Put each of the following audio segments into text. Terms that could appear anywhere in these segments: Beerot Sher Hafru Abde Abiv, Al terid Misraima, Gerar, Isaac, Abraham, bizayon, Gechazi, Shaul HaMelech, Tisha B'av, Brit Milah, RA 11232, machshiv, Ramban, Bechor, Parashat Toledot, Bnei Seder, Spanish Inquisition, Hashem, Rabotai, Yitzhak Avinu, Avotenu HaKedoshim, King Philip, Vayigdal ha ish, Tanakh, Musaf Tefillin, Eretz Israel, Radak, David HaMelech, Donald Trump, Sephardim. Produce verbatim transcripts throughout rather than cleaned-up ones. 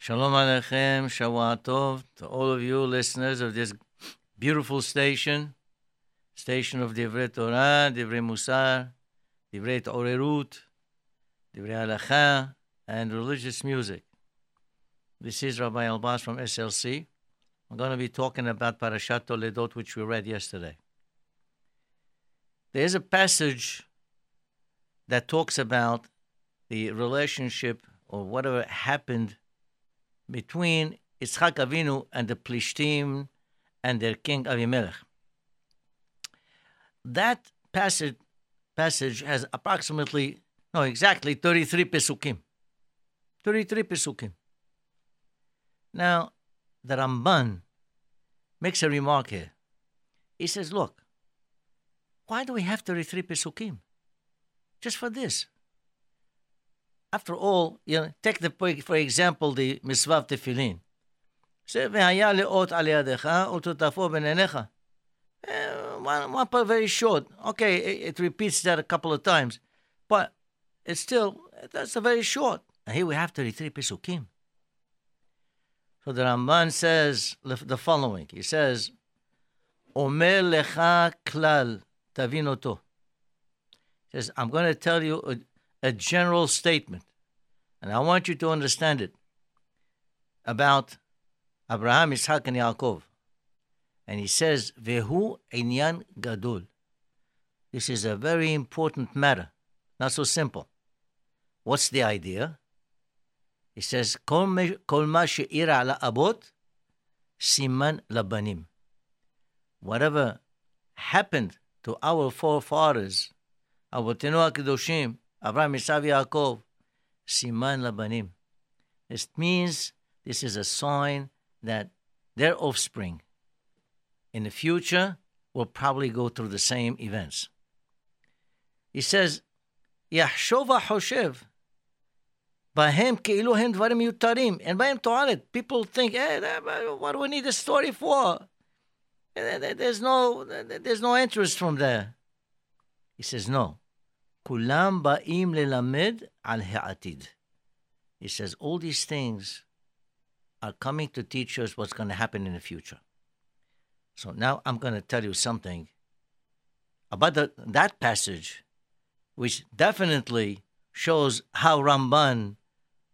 Shalom Aleichem, Shavua Tov, to all of you listeners of this beautiful station, station of Divrei Torah, Divrei Musar, Divrei Orerut, Divrei Halacha, and religious music. This is Rabbi Elbaz from S L C. I'm going to be talking about Parashat Toledot, which we read yesterday. There's a passage that talks about the relationship or whatever happened between Yitzhak Avinu and the Plishtim and their king Avimelech. That passage, passage has approximately, no, exactly thirty-three Pesukim. thirty-three Pesukim. Now, the Ramban makes a remark here. He says, look, why do we have thirty-three Pesukim? Just for this. After all, you know, take the, for example, the Musaf Tefillin. One, one part very short. Okay, it, it repeats that a couple of times, but it's still, that's a very short. And here we have thirty-three Pesukim. So the Ramban says the following. He says, Omer lecha klal tavinoto. He says, I'm going to tell you a, a general statement, and I want you to understand it, about Abraham, Isaac, and Yaakov. And he says, Vehu inyan gadol. This is a very important matter. Not so simple. What's the idea? He says, Kol ma she'ira ala abot, siman labanim. Whatever happened to our forefathers, Avotenu HaKadoshim, Abraham, Esav, Yaakov, siman labanim. This means this is a sign that their offspring in the future will probably go through the same events. He says, Yahshov HaHoshev, Bahem ke'ilu hem dvarim yutarim, and Bahem toalet. People think, hey, what do we need a story for? There's no, there's no interest from there. He says, no. Kulam ba'im lelamed al ha'atid. He says, all these things are coming to teach us what's going to happen in the future. So now I'm going to tell you something about the, that passage, which definitely shows how Ramban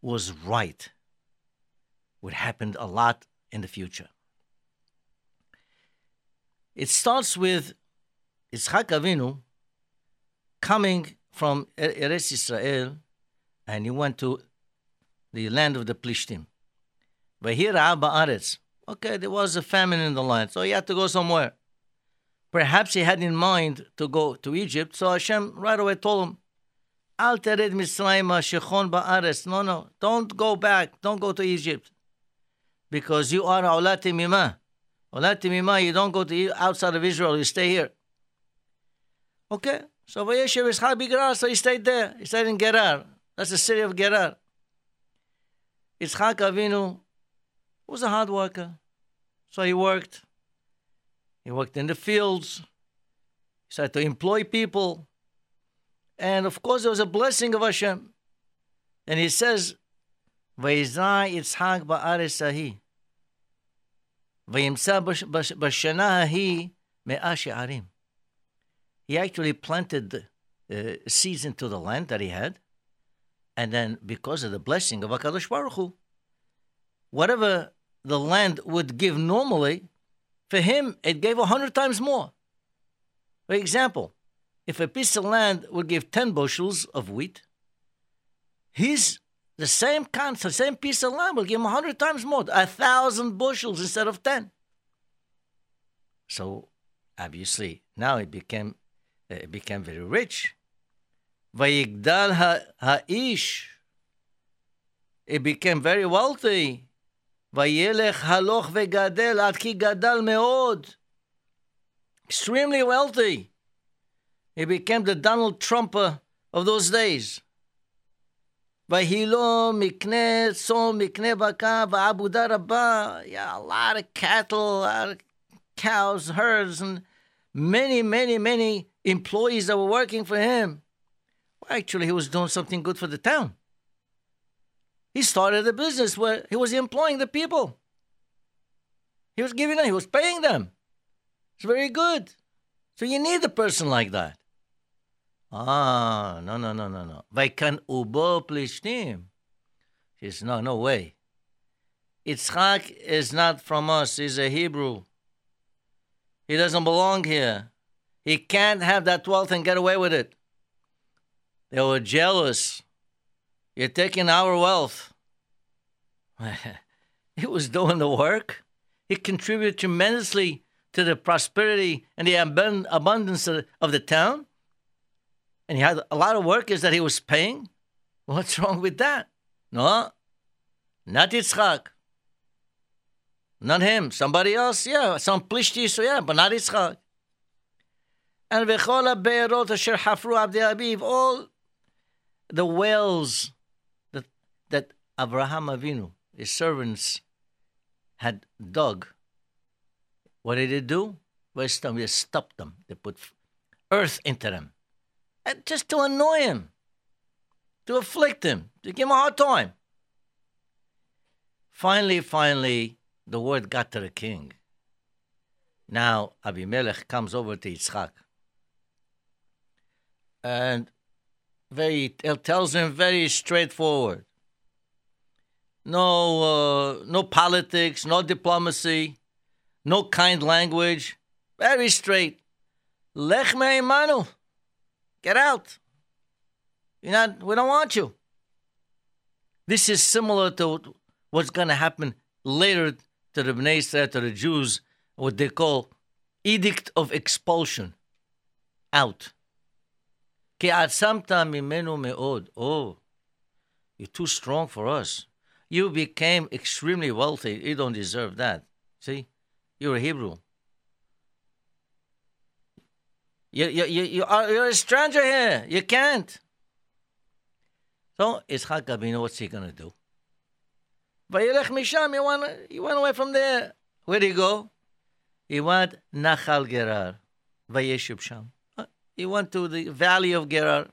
was right. What happened a lot in the future. It starts with Yitzhak Avinu coming from Eretz Israel, and he went to the land of the Plishtim. Okay, there was a famine in the land, so he had to go somewhere. Perhaps he had in mind to go to Egypt, so Hashem right away told him, Al terid Misraima shechon ba'aretz. No, no, don't go back, don't go to Egypt, because you are Olat Mimah. Olat Mimah, you don't go to outside of Israel, you stay here. Okay, so Vayishev Yitzchak Gerar, so he stayed there. He stayed in Gerar. That's the city of Gerar. Yitzhak Avinu was a hard worker, so he worked. He worked in the fields. He started to employ people. And of course, there was a blessing of Hashem. And he says, Vayizra Yitzhak ba'aretz hahi, vayimtsa b'shana hahi me'a she'arim. He actually planted uh, seeds into the land that he had. And then because of the blessing of HaKadosh Baruch Hu, whatever the land would give normally, for him, it gave a hundred times more. For example, if a piece of land would give ten bushels of wheat, his the same kind, the same piece of land will give him a hundred times more, a thousand bushels instead of ten. So, obviously, now it became it became very rich. Vayigdal ha ish. It became very wealthy. Vayelech haloch vegadel ad ki gadal meod. Extremely wealthy. He became the Donald Trump of those days. Vahilo mikne so mikne baka va'abuda rabba. Yeah, a lot of cattle, a lot of cows, herds, and many, many, many employees that were working for him. Well, actually, he was doing something good for the town. He started a business where he was employing the people. He was giving them, he was paying them. It's very good. So you need a person like that. Ah, no, no, no, no, no. Vaykan ubo Plishtim. She says, no, no way. Yitzhak is not from us. He's a Hebrew. He doesn't belong here. He can't have that wealth and get away with it. They were jealous. You're taking our wealth. He was doing the work. He contributed tremendously to the prosperity and the abund- abundance of the, of the town. And he had a lot of workers that he was paying. What's wrong with that? No, not Yitzchak. Not him. Somebody else, yeah. Some Plishti, so yeah, but not Yitzchak. And Bechorah Beerot Sher Hafru Abde Abiv, all the wells that, that Abraham Avinu, his servants, had dug. What did they do? They stopped them. They put earth into them. And just to annoy him, to afflict him, to give him a hard time. Finally, finally, the word got to the king. Now, Avimelech comes over to Yitzchak. And very, tells him very straightforward. No, uh, no politics, no diplomacy, no kind language. Very straight. Lech me'imanu. Get out. You're not, we don't want you. This is similar to what's going to happen later to the Bnei Seder, to the Jews, what they call edict of expulsion. Out. Oh, you're too strong for us. You became extremely wealthy. You don't deserve that. See? You're a Hebrew. You, you, you, you are, you're a stranger here. You can't. So, Yitzhak Avinu, what's he going to do? Vayelech Misham, he went, he went away from there. Where'd he go? He went Nachal Gerar, Vayeshub Sham. He went to the valley of Gerar,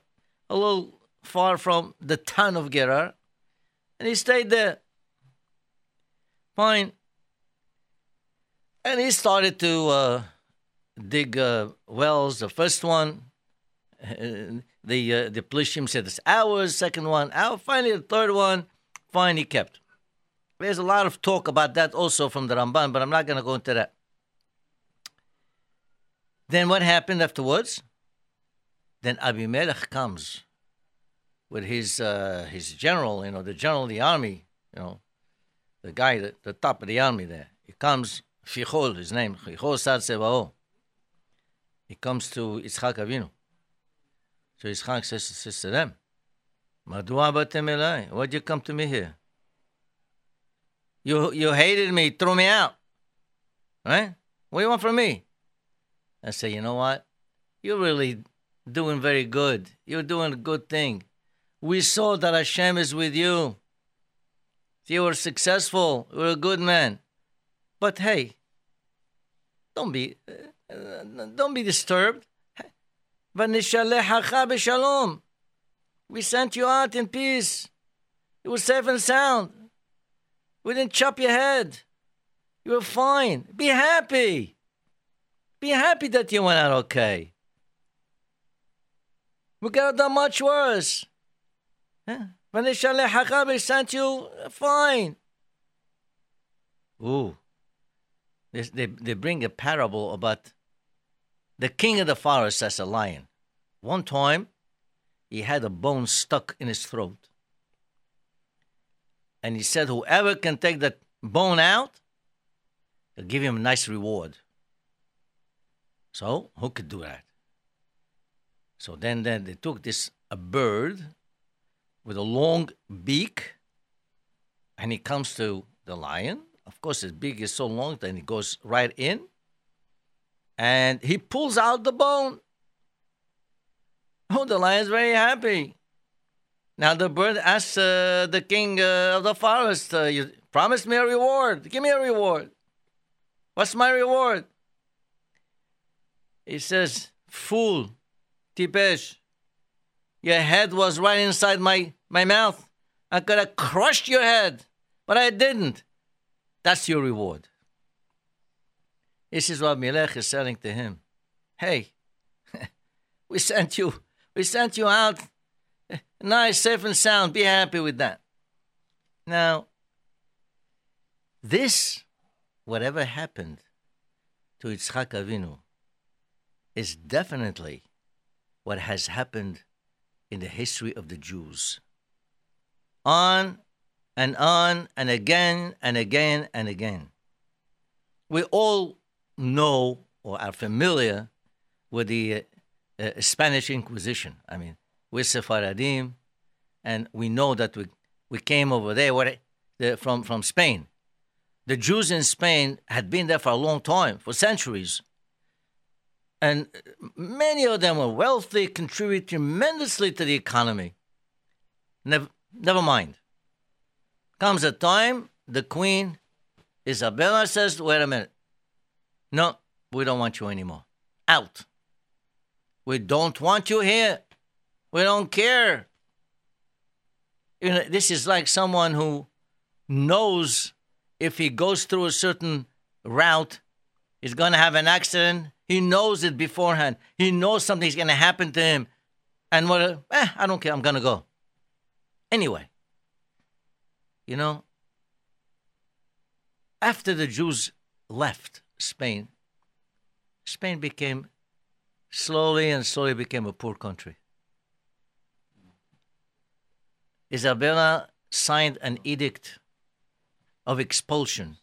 a little far from the town of Gerar, and he stayed there. Fine. And he started to uh, dig uh, wells. The first one, uh, the uh, the Plishtim said it's ours. Second one, our. Finally, the third one, fine, he kept. There's a lot of talk about that also from the Ramban, but I'm not going to go into that. Then what happened afterwards? Then Abimelech comes with his uh, his general, you know, the general of the army, you know, the guy at the top of the army there. He comes, Fichol, his name, Fichol Sad Sebao. He comes to Yitzhak Avinu. So Yitzhak says, says to them, Madua batem elai, why'd you come to me here? You you hated me, threw me out. Right? What do you want from me? I say, you know what? You're really doing very good. You're doing a good thing. We saw that Hashem is with you. You were successful. You were a good man. But hey, don't be, uh, don't be disturbed. We sent you out in peace. You were safe and sound. We didn't chop your head. You were fine. Be happy. Be happy that you went out okay. We could have done much worse. When they sent you, fine. Ooh. They, they, they bring a parable about the king of the forest as a lion. One time, he had a bone stuck in his throat. And he said, whoever can take that bone out, they'll give him a nice reward. So, who could do that? So then, then they took this a bird with a long beak, and he comes to the lion. Of course, his beak is so long that he goes right in, and he pulls out the bone. Oh, the lion's very happy. Now the bird asks uh, the king uh, of the forest, uh, you promised me a reward. Give me a reward. What's my reward? He says, fool, tipesh, your head was right inside my, my mouth. I could have crushed your head, but I didn't. That's your reward. This is what Abimelech is saying to him. Hey, we sent you, we sent you out. Nice, safe and sound. Be happy with that. Now, this, whatever happened to Yitzhak Avinu, is definitely what has happened in the history of the Jews. On and on and again and again and again. We all know or are familiar with the uh, uh, Spanish Inquisition. I mean, we're Sephardim, and we know that we, we came over there what, the, from, from Spain. The Jews in Spain had been there for a long time, for centuries. And many of them were wealthy, contributed tremendously to the economy. Never, never mind. Comes a time, the Queen, Isabella, says, wait a minute. No, we don't want you anymore. Out. We don't want you here. We don't care. You know, this is like someone who knows if he goes through a certain route, he's going to have an accident. He knows it beforehand. He knows something's going to happen to him. And what? Eh, I don't care. I'm going to go. Anyway, you know, after the Jews left Spain, Spain became slowly and slowly became a poor country. Isabella signed an edict of expulsion,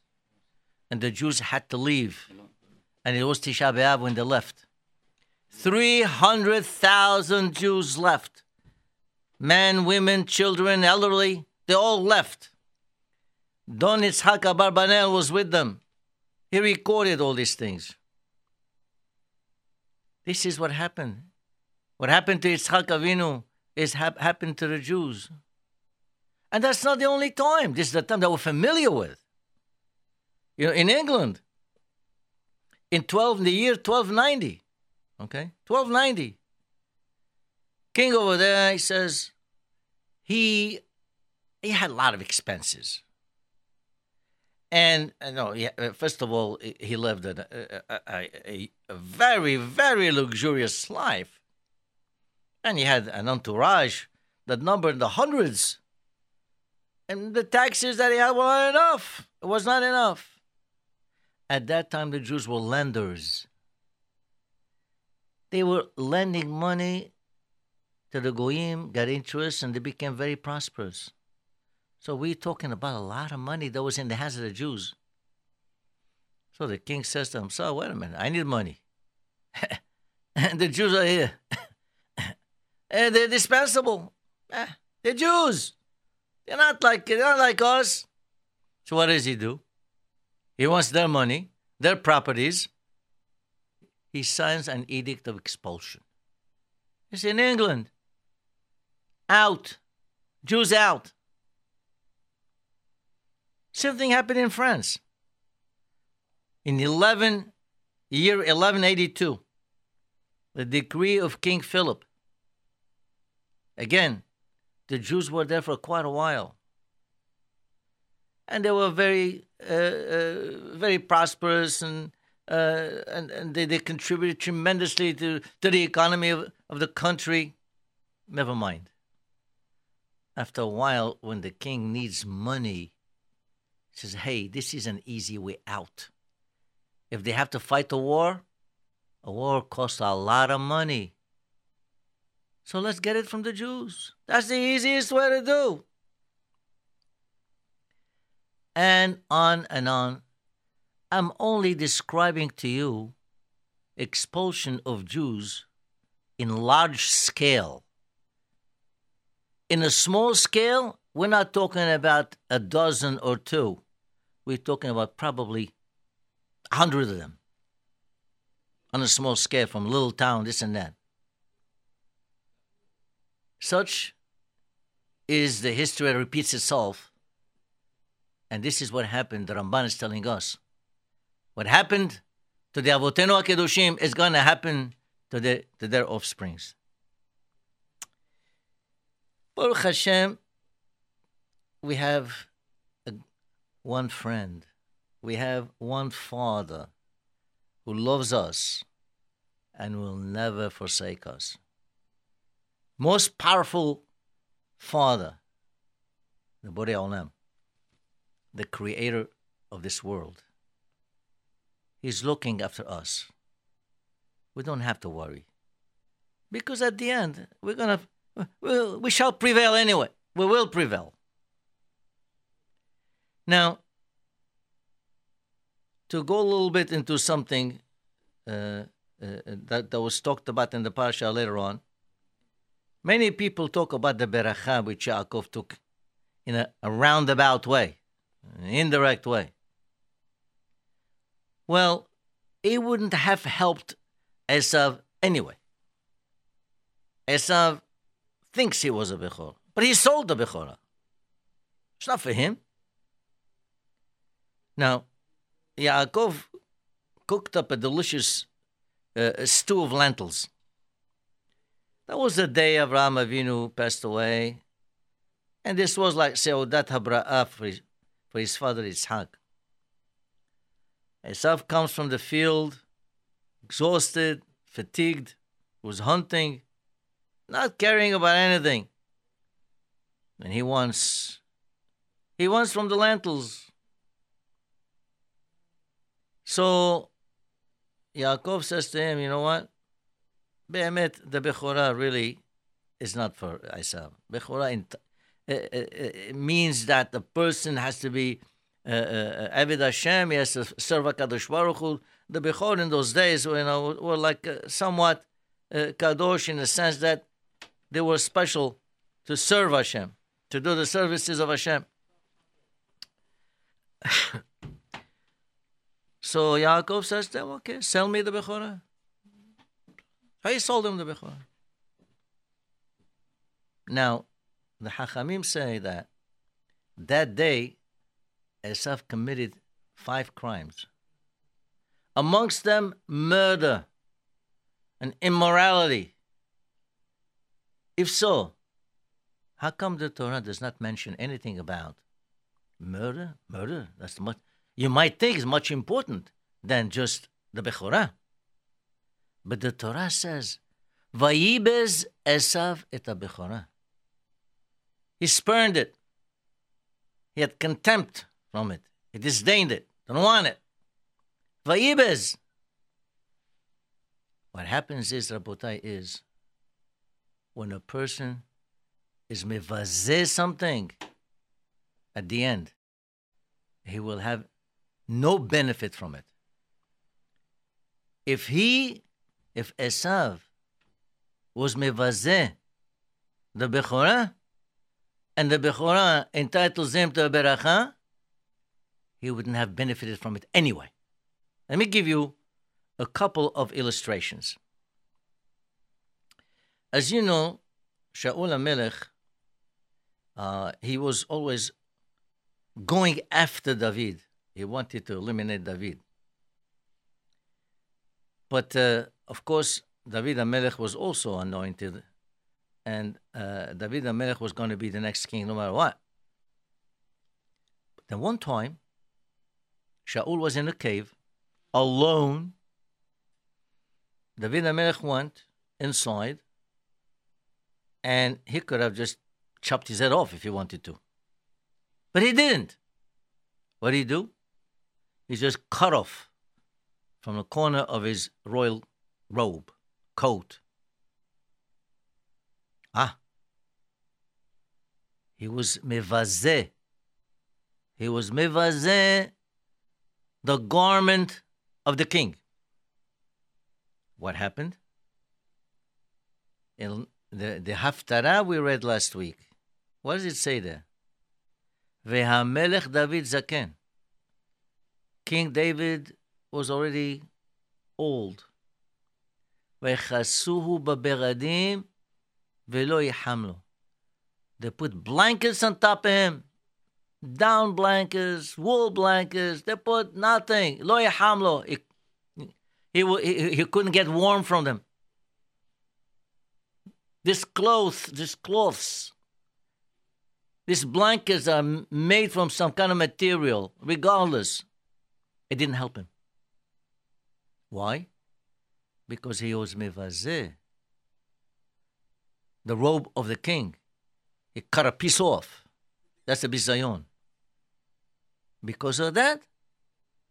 and the Jews had to leave. And it was Tisha B'Av when they left. three hundred thousand Jews left. Men, women, children, elderly, they all left. Don Yitzhak Abarbanel was with them. He recorded all these things. This is what happened. What happened to Yitzhak Avinu is ha happened to the Jews. And that's not the only time. This is the time that we're familiar with. You know, in England, in twelve, in the year twelve ninety, okay, twelve ninety, king over there, he says, he he had a lot of expenses. And, uh, no, he, uh, first of all, he lived in a, a, a, a very, very luxurious life. And he had an entourage that numbered the hundreds. And the taxes that he had were not enough. It was not enough. At that time, the Jews were lenders. They were lending money to the Goyim, got interest, and they became very prosperous. So we're talking about a lot of money that was in the hands of the Jews. So the king says to himself, wait a minute, I need money. And the Jews are here. And they're dispensable. They're Jews. They're not like, they're not like us. So what does he do? He wants their money, their properties. He signs an edict of expulsion. It's in England. Out. Jews out. Same thing happened in France. In eleven, year eleven eighty-two, the decree of King Philip. Again, the Jews were there for quite a while. And they were very, uh, uh, very prosperous, and uh, and, and they, they contributed tremendously to, to the economy of, of the country. Never mind. After a while, when the king needs money, he says, hey, this is an easy way out. If they have to fight a war, a war costs a lot of money. So let's get it from the Jews. That's the easiest way to do. And on and on. I'm only describing to you expulsion of Jews in large scale. In a small scale, we're not talking about a dozen or two. We're talking about probably a hundred of them. On a small scale, from little town, this and that. Such is the history that repeats itself. And this is what happened, the Ramban is telling us. What happened to the Avotenu HaKedoshim is going to happen to, the, to their offsprings. Baruch Hashem, we have a, one friend, we have one Father who loves us and will never forsake us. Most powerful Father, the Borei Olam, the Creator of this world. He's looking after us. We don't have to worry, because at the end we're gonna we we shall prevail anyway. We will prevail. Now, to go a little bit into something uh, uh, that that was talked about in the parasha later on. Many people talk about the beracha which Yaakov took in a, a roundabout way, an indirect way. Well, it wouldn't have helped Esav anyway. Esav thinks he was a Bechor, but he sold the Bechorah. It's not for him. Now, Yaakov cooked up a delicious uh, stew of lentils. That was the day Abraham Avinu passed away, and this was like Seudat HaBra'ah for his, for his father Yitzhak. Esav comes from the field, exhausted, fatigued, was hunting, not caring about anything. And he wants, he wants from the lentils. So Yaakov says to him, you know what? Be'emet, the Bechorah really is not for Esav. Bechorah in t- it, it, it means that the person has to be uh, uh, Abed Hashem, he has to serve HaKadosh Baruch Hu. The Bechor in those days, you know, were like uh, somewhat uh, Kadosh in the sense that they were special to serve Hashem, to do the services of Hashem. So Yaakov says to him, okay, sell me the Bechorah. I sold him the Bechor. Now, the Hachamim say that that day, Esav committed five crimes. Amongst them, murder and immorality. If so, how come the Torah does not mention anything about murder? Murder, that's much, you might think, is much important than just the Bechorah. But the Torah says, Vayibez Esav et ha-Bechorah. He spurned it. He had contempt from it. He disdained it. Don't want it. Vayibez. What happens is, Rabotai, is when a person is mevaze something, at the end, he will have no benefit from it. If he If Esav was mevaze the Bechorah, and the Bechorah entitles him to a beracha, he wouldn't have benefited from it anyway. Let me give you a couple of illustrations. As you know, Shaul HaMelech, uh, he was always going after David. He wanted to eliminate David. But uh, of course, David HaMelech was also anointed, and uh, David HaMelech was going to be the next king no matter what. But then one time, Shaul was in a cave, alone. David HaMelech went inside, and he could have just chopped his head off if he wanted to. But he didn't. What did he do? He just cut off from the corner of his royal robe, coat. Ah. He was mevaze. He was mevaze, the garment of the king. What happened? In the, the haftarah we read last week. What does it say there? Vehamelech David Zaken. King David was already old. They put blankets on top of him, down blankets, wool blankets. They put nothing. Lo yahamlo. He, he, he couldn't get warm from them. This cloth, these cloths, These blankets are made from some kind of material, regardless. It didn't help him. Why? Because he was mevaze, the robe of the king. He cut a piece off. That's a bizayon. Because of that,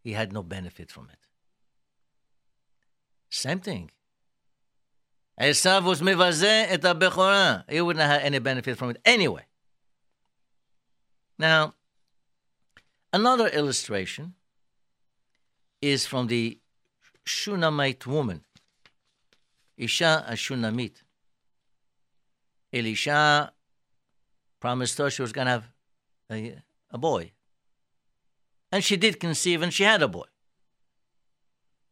he had no benefit from it. Same thing. Esav was mevaze et Bechorah. He wouldn't have any benefit from it anyway. Now, another illustration is from the Shunammite woman, Isha Shunammite. Elisha promised her she was going to have a, a boy. And she did conceive, and she had a boy.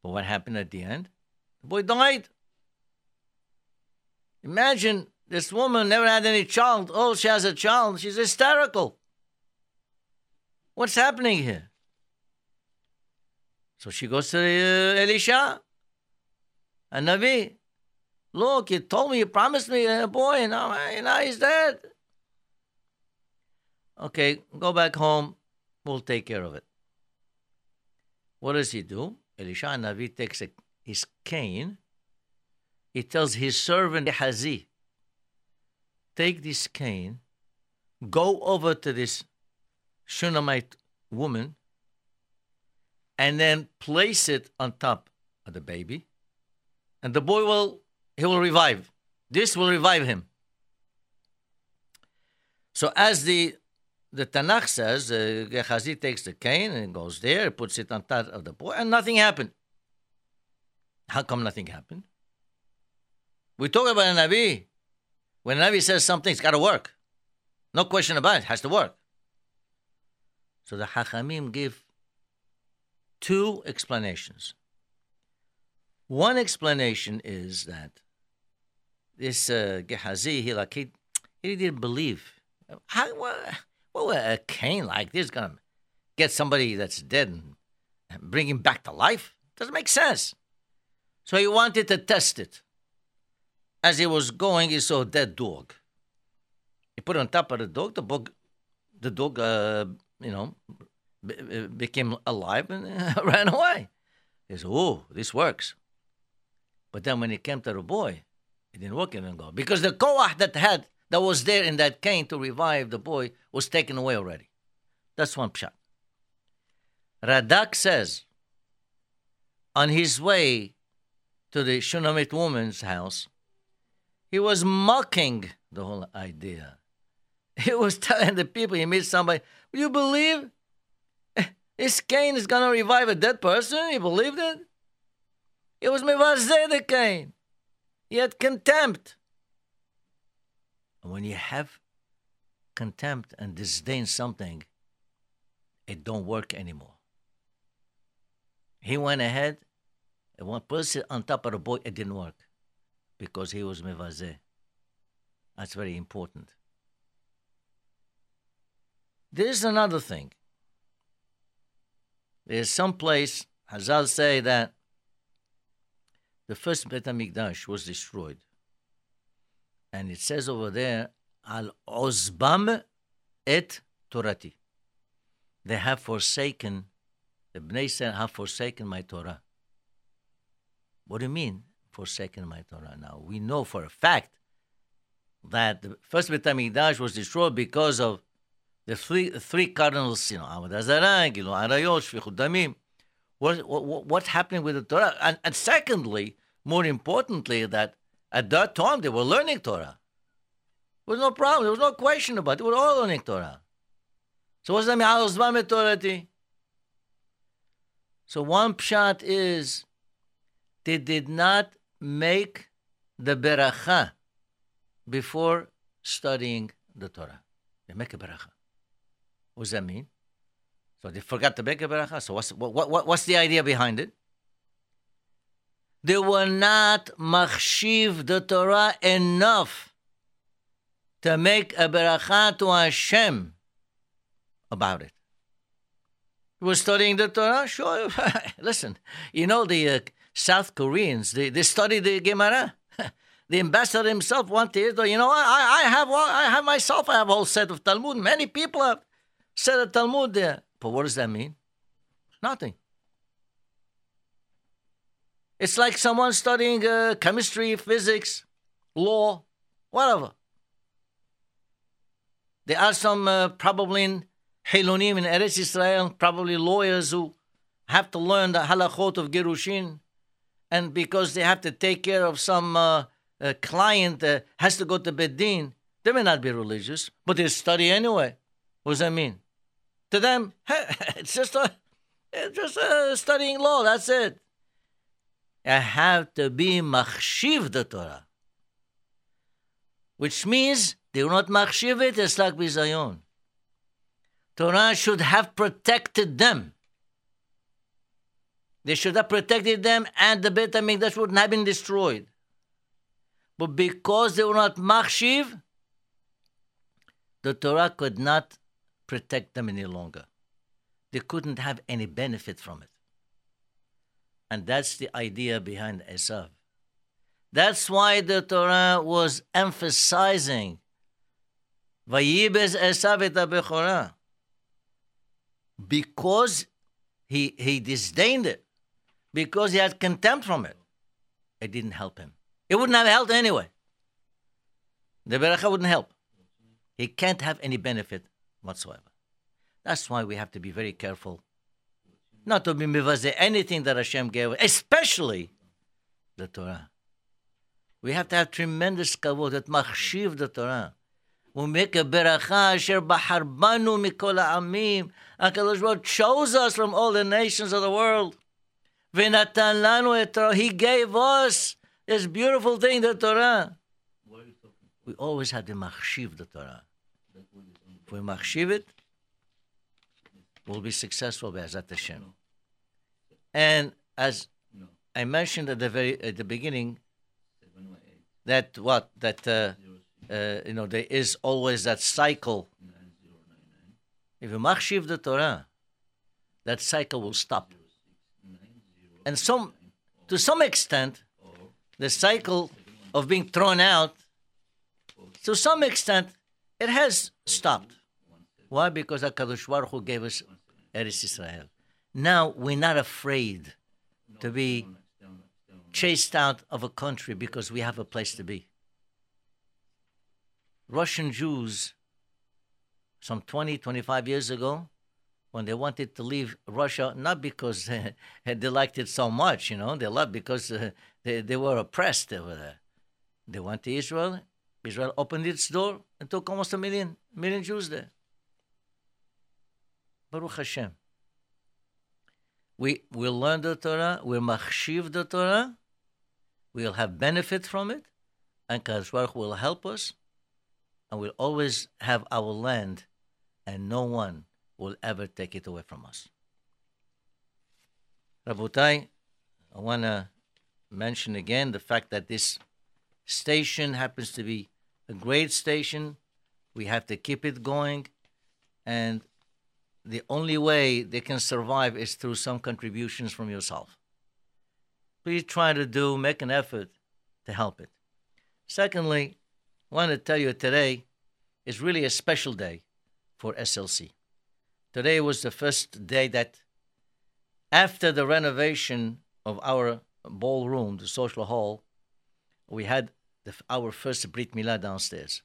But what happened at the end? The boy died. Imagine this woman never had any child. Oh, she has a child. She's hysterical. What's happening here? So she goes to uh, Elisha and Nabi. Look, you told me, you promised me a boy, and now, now he's dead. Okay, go back home. We'll take care of it. What does he do? Elisha and Nabi takes a, his cane. He tells his servant Gechazi, take this cane, go over to this Shunammite woman, and then place it on top of the baby, and the boy will, he will revive. This will revive him. So as the the Tanakh says, uh, Gechazi takes the cane and goes there, puts it on top of the boy, and nothing happened. How come nothing happened? We talk about a Nabi. When a Nabi says something, it's got to work. No question about it, it has to work. So the Hachamim give two explanations. One explanation is that this uh, Gechazi, he, like, he, he didn't believe. How, what, what a cane like this going to get somebody that's dead and, and bring him back to life? Doesn't make sense. So he wanted to test it. As he was going, he saw a dead dog. He put it on top of the dog. The dog, the dog uh, you know, be- became alive and uh, ran away. He said, oh, this works. But then when it came to the boy, it didn't work anymore. Because the koach that had, that was there in that cane to revive the boy was taken away already. That's one pshat. Radak says, on his way to the Shunammite woman's house, he was mocking the whole idea. He was telling the people, he meets somebody, will you believe this cane is going to revive a dead person? He believed it? It was mevaze, the cane. He had contempt. And when you have contempt and disdain something, it don't work anymore. He went ahead and one person on top of the boy, it didn't work because he was mevaze. That's very important. There's another thing. There's some place, Hazal say that the first Beit HaMikdash was destroyed. And it says over there, Al ozbam et torati. They have forsaken, the Bnei Seder have forsaken my Torah. What do you mean, forsaken my Torah? Now, we know for a fact that the first Beit HaMikdash was destroyed because of The three, three cardinal sins, what, what, what's happening with the Torah? And, and secondly, more importantly, that at that time they were learning Torah. There was no problem. There was no question about it. They were all learning Torah. So what's that mean? So one pshat is they did not make the beracha before studying the Torah. They make a beracha. What does that mean? So they forgot to make a beracha. So what's, what, what, what's the idea behind it? They were not machshiv the Torah enough to make a beracha to Hashem about it. You were studying the Torah? Sure. Listen, you know the uh, South Koreans, they, they study the Gemara. the ambassador himself wanted, you know, I, I have I have myself, I have a whole set of Talmud. Many people have set of Talmud there. But what does that mean? Nothing. It's like someone studying uh, chemistry, physics, law, whatever. There are some uh, probably in Helonim in Eretz Israel, probably lawyers who have to learn the halachot of Gerushin, and because they have to take care of some uh, uh, client that uh, has to go to Beit Din, they may not be religious, but they study anyway. What does that mean? To them, it's just, a, it's just a studying law, that's it. I have to be machshiv the Torah, which means they do not machshiv it, it's like bizayon. Torah should have protected them. They should have protected them, and the Beit HaMikdash wouldn't have been destroyed. But because they were not machshiv, the Torah could not protect them any longer. They couldn't have any benefit from it. And that's the idea behind Esav. That's why the Torah was emphasizing Vayibes Esav et Bechorah, because he he disdained it, because he had contempt from it. It didn't help him. It wouldn't have helped anyway. The beracha wouldn't help. He can't have any benefit whatsoever. That's why we have to be very careful not to be mevaze anything that Hashem gave, especially the Torah. We have to have tremendous kavod that machshiv the Torah. We make a beracha asher baharbanu mikol ha'amim. HaKadosh Baruch Hu chose us from all the nations of the world. V'natan lanu et Torah. He gave us this beautiful thing, the Torah. What are you talking about? We always have the machshiv the Torah. If we machshiv it, we'll be successful be'ezat Hashem. No. And as no. I mentioned at the very at the beginning, that what that uh, uh, you know there is always that cycle. If you machshiv the Torah, that cycle will stop. And some, to some extent, the cycle of being thrown out, to some extent, it has stopped. Why? Because HaKadosh Baruch Hu gave us Eretz Israel. Now we're not afraid to be chased out of a country because we have a place to be. Russian Jews, some twenty, twenty-five years ago, when they wanted to leave Russia, not because uh, they liked it so much, you know, they loved because uh, they, they were oppressed over there. They went to Israel. Israel opened its door and took almost a million, million Jews there. Baruch Hashem. We will learn the Torah, we'll machshiv the Torah, we'll have benefit from it, and HaKadosh Baruch Hu will help us, and we'll always have our land, and no one will ever take it away from us. Rabotai, I want to mention again the fact that this station happens to be a great station. We have to keep it going, and the only way they can survive is through some contributions from yourself. Please try to do, make an effort to help it. Secondly, I want to tell you today is really a special day for S L C. Today was the first day that after the renovation of our ballroom, the social hall, we had the, our first Brit Milah downstairs.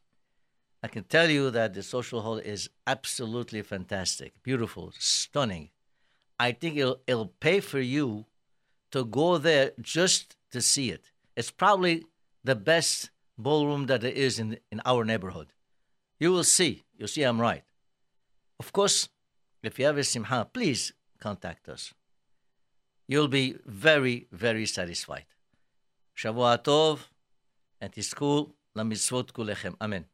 I can tell you that the social hall is absolutely fantastic, beautiful, stunning. I think it'll, it'll pay for you to go there just to see it. It's probably the best ballroom that there is in, in our neighborhood. You will see. You'll see I'm right. Of course, if you have a simha, please contact us. You'll be very, very satisfied. Shavua Tov, and Tizku, lamitzvot kulechem. Amen.